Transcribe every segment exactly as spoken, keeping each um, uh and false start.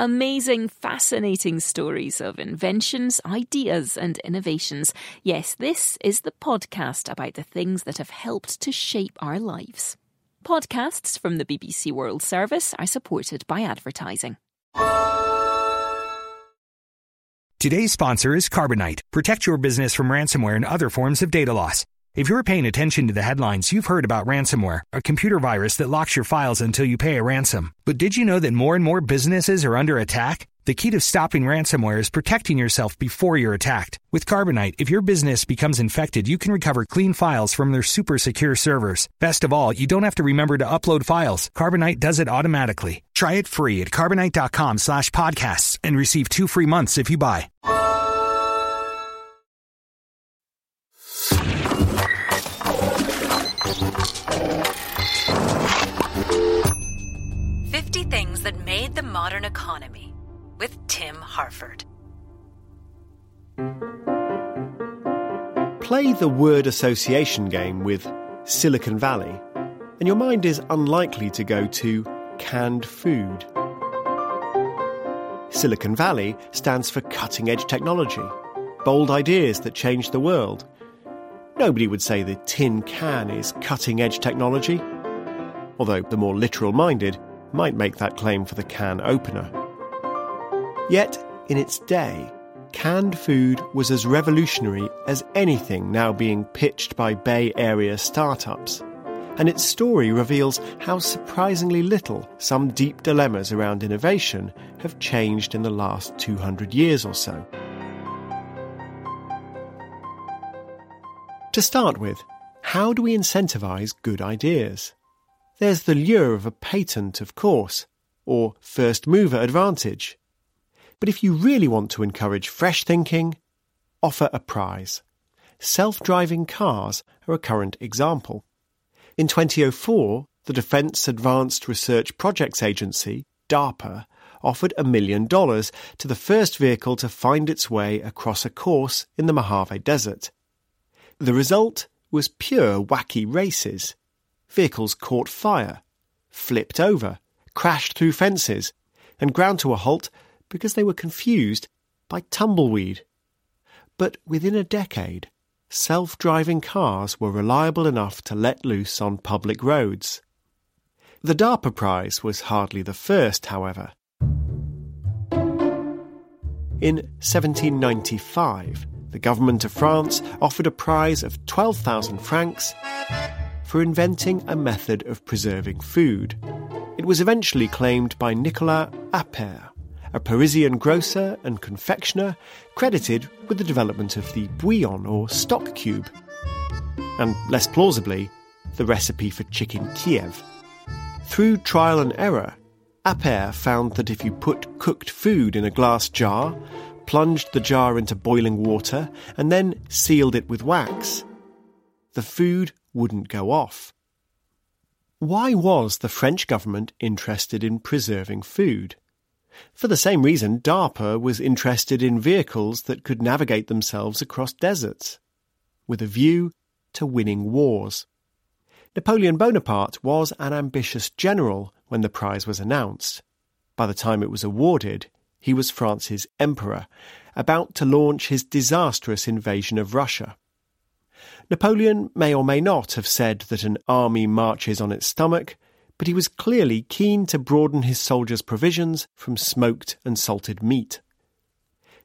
Amazing, fascinating stories of inventions, ideas and innovations. Yes, this is the podcast about the things that have helped to shape our lives. Podcasts from the B B C World Service are supported by advertising. Today's sponsor is Carbonite. Protect your business from ransomware and other forms of data loss. If you're paying attention to the headlines, you've heard about ransomware, a computer virus that locks your files until you pay a ransom. But did you know that more and more businesses are under attack? The key to stopping ransomware is protecting yourself before you're attacked. With Carbonite, if your business becomes infected, you can recover clean files from their super secure servers. Best of all, you don't have to remember to upload files. Carbonite does it automatically. Try it free at carbonite.com slash podcasts and receive two free months if you buy. Things that made the modern economy with Tim Harford. Play the word association game with Silicon Valley, and your mind is unlikely to go to canned food. Silicon Valley stands for cutting-edge technology, bold ideas that change the world. Nobody would say the tin can is cutting-edge technology, although the more literal-minded might make that claim for the can opener. Yet, in its day, canned food was as revolutionary as anything now being pitched by Bay Area startups, and its story reveals how surprisingly little some deep dilemmas around innovation have changed in the last two hundred years or so. To start with, how do we incentivize good ideas? There's the lure of a patent, of course, or first-mover advantage. But if you really want to encourage fresh thinking, offer a prize. Self-driving cars are a current example. In twenty oh four, the Defence Advanced Research Projects Agency, DARPA, offered a million dollars to the first vehicle to find its way across a course in the Mojave Desert. The result was pure wacky races. Vehicles caught fire, flipped over, crashed through fences, and ground to a halt because they were confused by tumbleweed. But within a decade, self-driving cars were reliable enough to let loose on public roads. The DARPA prize was hardly the first, however. In seventeen ninety-five, the government of France offered a prize of twelve thousand francs... for inventing a method of preserving food. It was eventually claimed by Nicolas Appert, a Parisian grocer and confectioner credited with the development of the bouillon or stock cube, and, less plausibly, the recipe for chicken Kiev. Through trial and error, Appert found that if you put cooked food in a glass jar, plunged the jar into boiling water, and then sealed it with wax, the food wouldn't go off. Why was the French government interested in preserving food? For the same reason DARPA was interested in vehicles that could navigate themselves across deserts, with a view to winning wars. Napoleon Bonaparte was an ambitious general when the prize was announced. By the time it was awarded, he was France's emperor, about to launch his disastrous invasion of Russia. Napoleon may or may not have said that an army marches on its stomach, but he was clearly keen to broaden his soldiers' provisions from smoked and salted meat.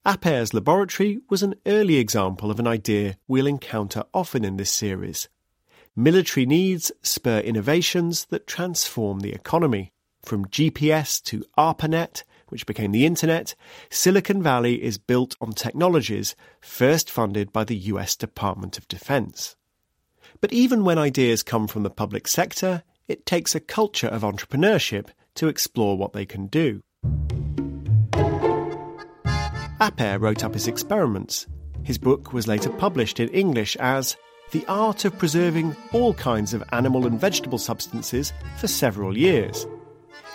Appert's laboratory was an early example of an idea we'll encounter often in this series. Military needs spur innovations that transform the economy. From G P S to ARPANET, which became the internet, Silicon Valley is built on technologies first funded by the U S Department of Defense. But even when ideas come from the public sector, it takes a culture of entrepreneurship to explore what they can do. Appert wrote up his experiments. His book was later published in English as The Art of Preserving All Kinds of Animal and Vegetable Substances for several years.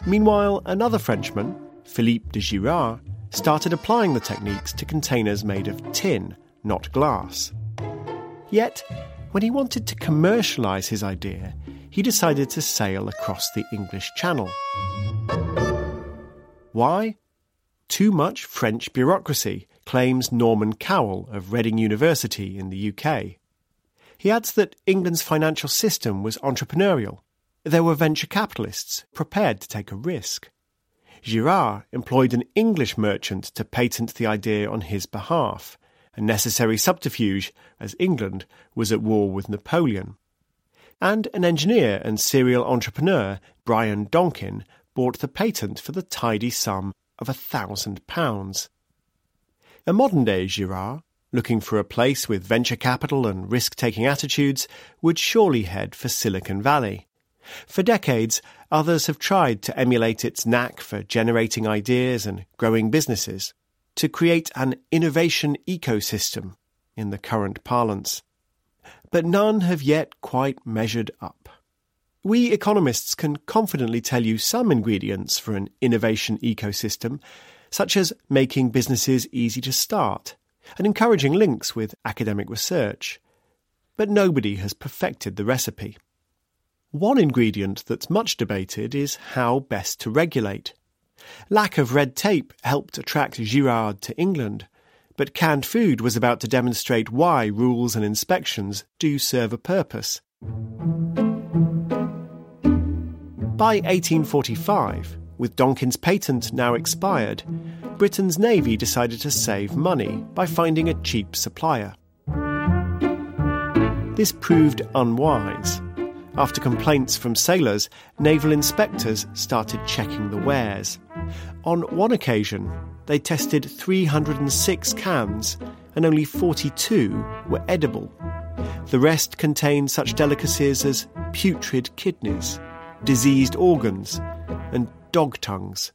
Meanwhile, another Frenchman, Philippe de Girard, started applying the techniques to containers made of tin, not glass. Yet, when he wanted to commercialise his idea, he decided to sail across the English Channel. Why? too much French bureaucracy, claims Norman Cowell of Reading University in the U K. He adds that England's financial system was entrepreneurial. There were venture capitalists prepared to take a risk. Girard employed an English merchant to patent the idea on his behalf, a necessary subterfuge as England was at war with Napoleon. And an engineer and serial entrepreneur, Brian Donkin, bought the patent for the tidy sum of a thousand pounds. A modern-day Girard, looking for a place with venture capital and risk-taking attitudes, would surely head for Silicon Valley. For decades, others have tried to emulate its knack for generating ideas and growing businesses, to create an innovation ecosystem, in the current parlance. But none have yet quite measured up. We economists can confidently tell you some ingredients for an innovation ecosystem, such as making businesses easy to start and encouraging links with academic research. But nobody has perfected the recipe. One ingredient that's much debated is how best to regulate. Lack of red tape helped attract Girard to England, but canned food was about to demonstrate why rules and inspections do serve a purpose. By eighteen forty-five, with Donkin's patent now expired, Britain's navy decided to save money by finding a cheap supplier. This proved unwise. After complaints from sailors, naval inspectors started checking the wares. On one occasion, they tested three hundred six cans, and only forty-two were edible. The rest contained such delicacies as putrid kidneys, diseased organs, and dog tongues.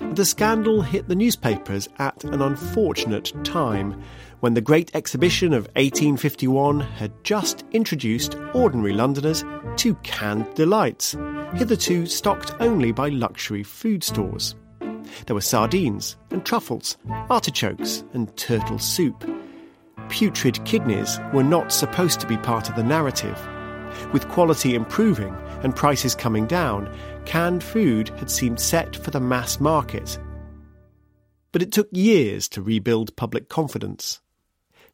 The scandal hit the newspapers at an unfortunate time, when the Great Exhibition of eighteen fifty-one had just introduced ordinary Londoners to canned delights, hitherto stocked only by luxury food stores. There were sardines and truffles, artichokes and turtle soup. Putrid kidneys were not supposed to be part of the narrative. With quality improving and prices coming down, canned food had seemed set for the mass market. But it took years to rebuild public confidence.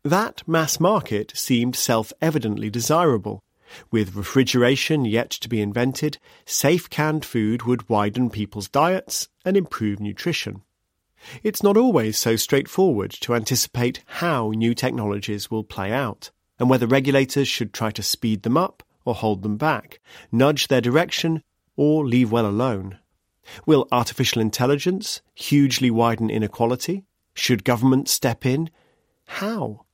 That mass market seemed self-evidently desirable. With refrigeration yet to be invented, safe canned food would widen people's diets and improve nutrition. It's not always so straightforward to anticipate how new technologies will play out, and whether regulators should try to speed them up or hold them back, nudge their direction or leave well alone. Will artificial intelligence hugely widen inequality? Should government step in? How?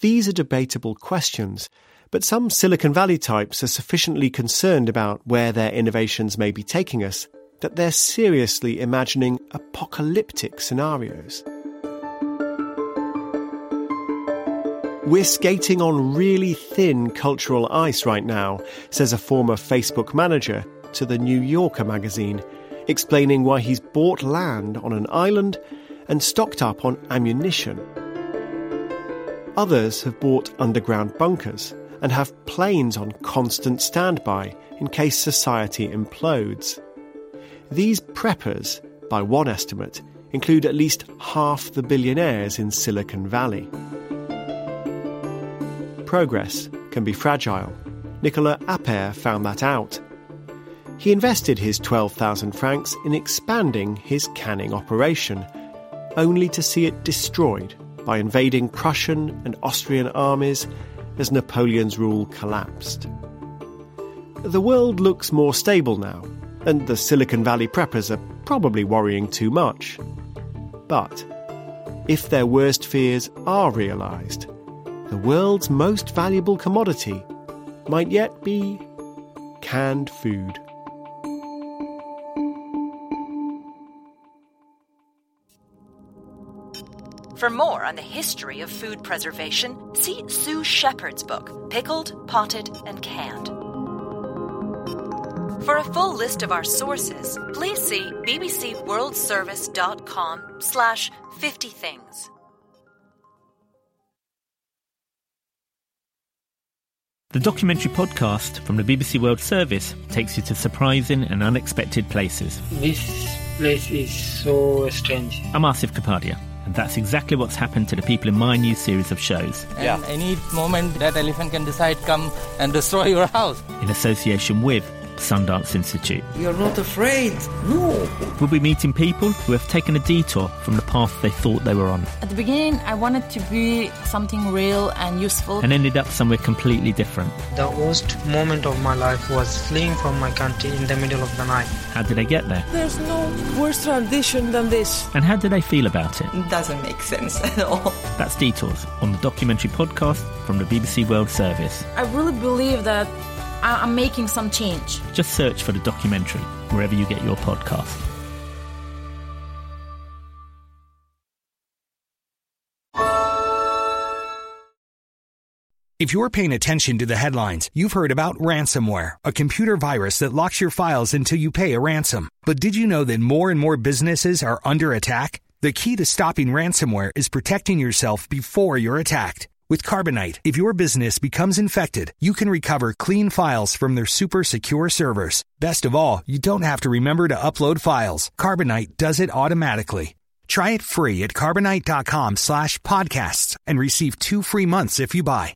These are debatable questions, but some Silicon Valley types are sufficiently concerned about where their innovations may be taking us that they're seriously imagining apocalyptic scenarios. We're skating on really thin cultural ice right now, says a former Facebook manager to the New Yorker magazine, explaining why he's bought land on an island and stocked up on ammunition. Others have bought underground bunkers and have planes on constant standby in case society implodes. These preppers, by one estimate, include at least half the billionaires in Silicon Valley. Progress can be fragile. Nicolas Appert found that out. He invested his twelve thousand francs in expanding his canning operation, only to see it destroyed by invading Prussian and Austrian armies as Napoleon's rule collapsed. The world looks more stable now, and the Silicon Valley preppers are probably worrying too much. But if their worst fears are realised, the world's most valuable commodity might yet be canned food. For more on the history of food preservation, see Sue Shepherd's book, Pickled, Potted, and Canned. For a full list of our sources, please see bbcworldservice.com slash 50 things. The documentary podcast from the B B C World Service takes you to surprising and unexpected places. This place is so strange. I'm Asif Kapadia, and that's exactly what's happened to the people in my new series of shows. And yeah. Any moment that elephant can decide, come and destroy your house. In association with Sundance Institute. We are not afraid, no. We'll be meeting people who have taken a detour from the path they thought they were on. At the beginning, I wanted to be something real and useful. And ended up somewhere completely different. The worst moment of my life was fleeing from my country in the middle of the night. How did I get there? There's no worse tradition than this. And how did I feel about it? It doesn't make sense at all. That's Detours, on the documentary podcast from the B B C World Service. I really believe that I'm making some change. Just search for the documentary wherever you get your podcast. If you're paying attention to the headlines, you've heard about ransomware, a computer virus that locks your files until you pay a ransom. But did you know that more and more businesses are under attack? The key to stopping ransomware is protecting yourself before you're attacked. With Carbonite, if your business becomes infected, you can recover clean files from their super secure servers. Best of all, you don't have to remember to upload files. Carbonite does it automatically. Try it free at carbonite dot com slash podcasts and receive two free months if you buy.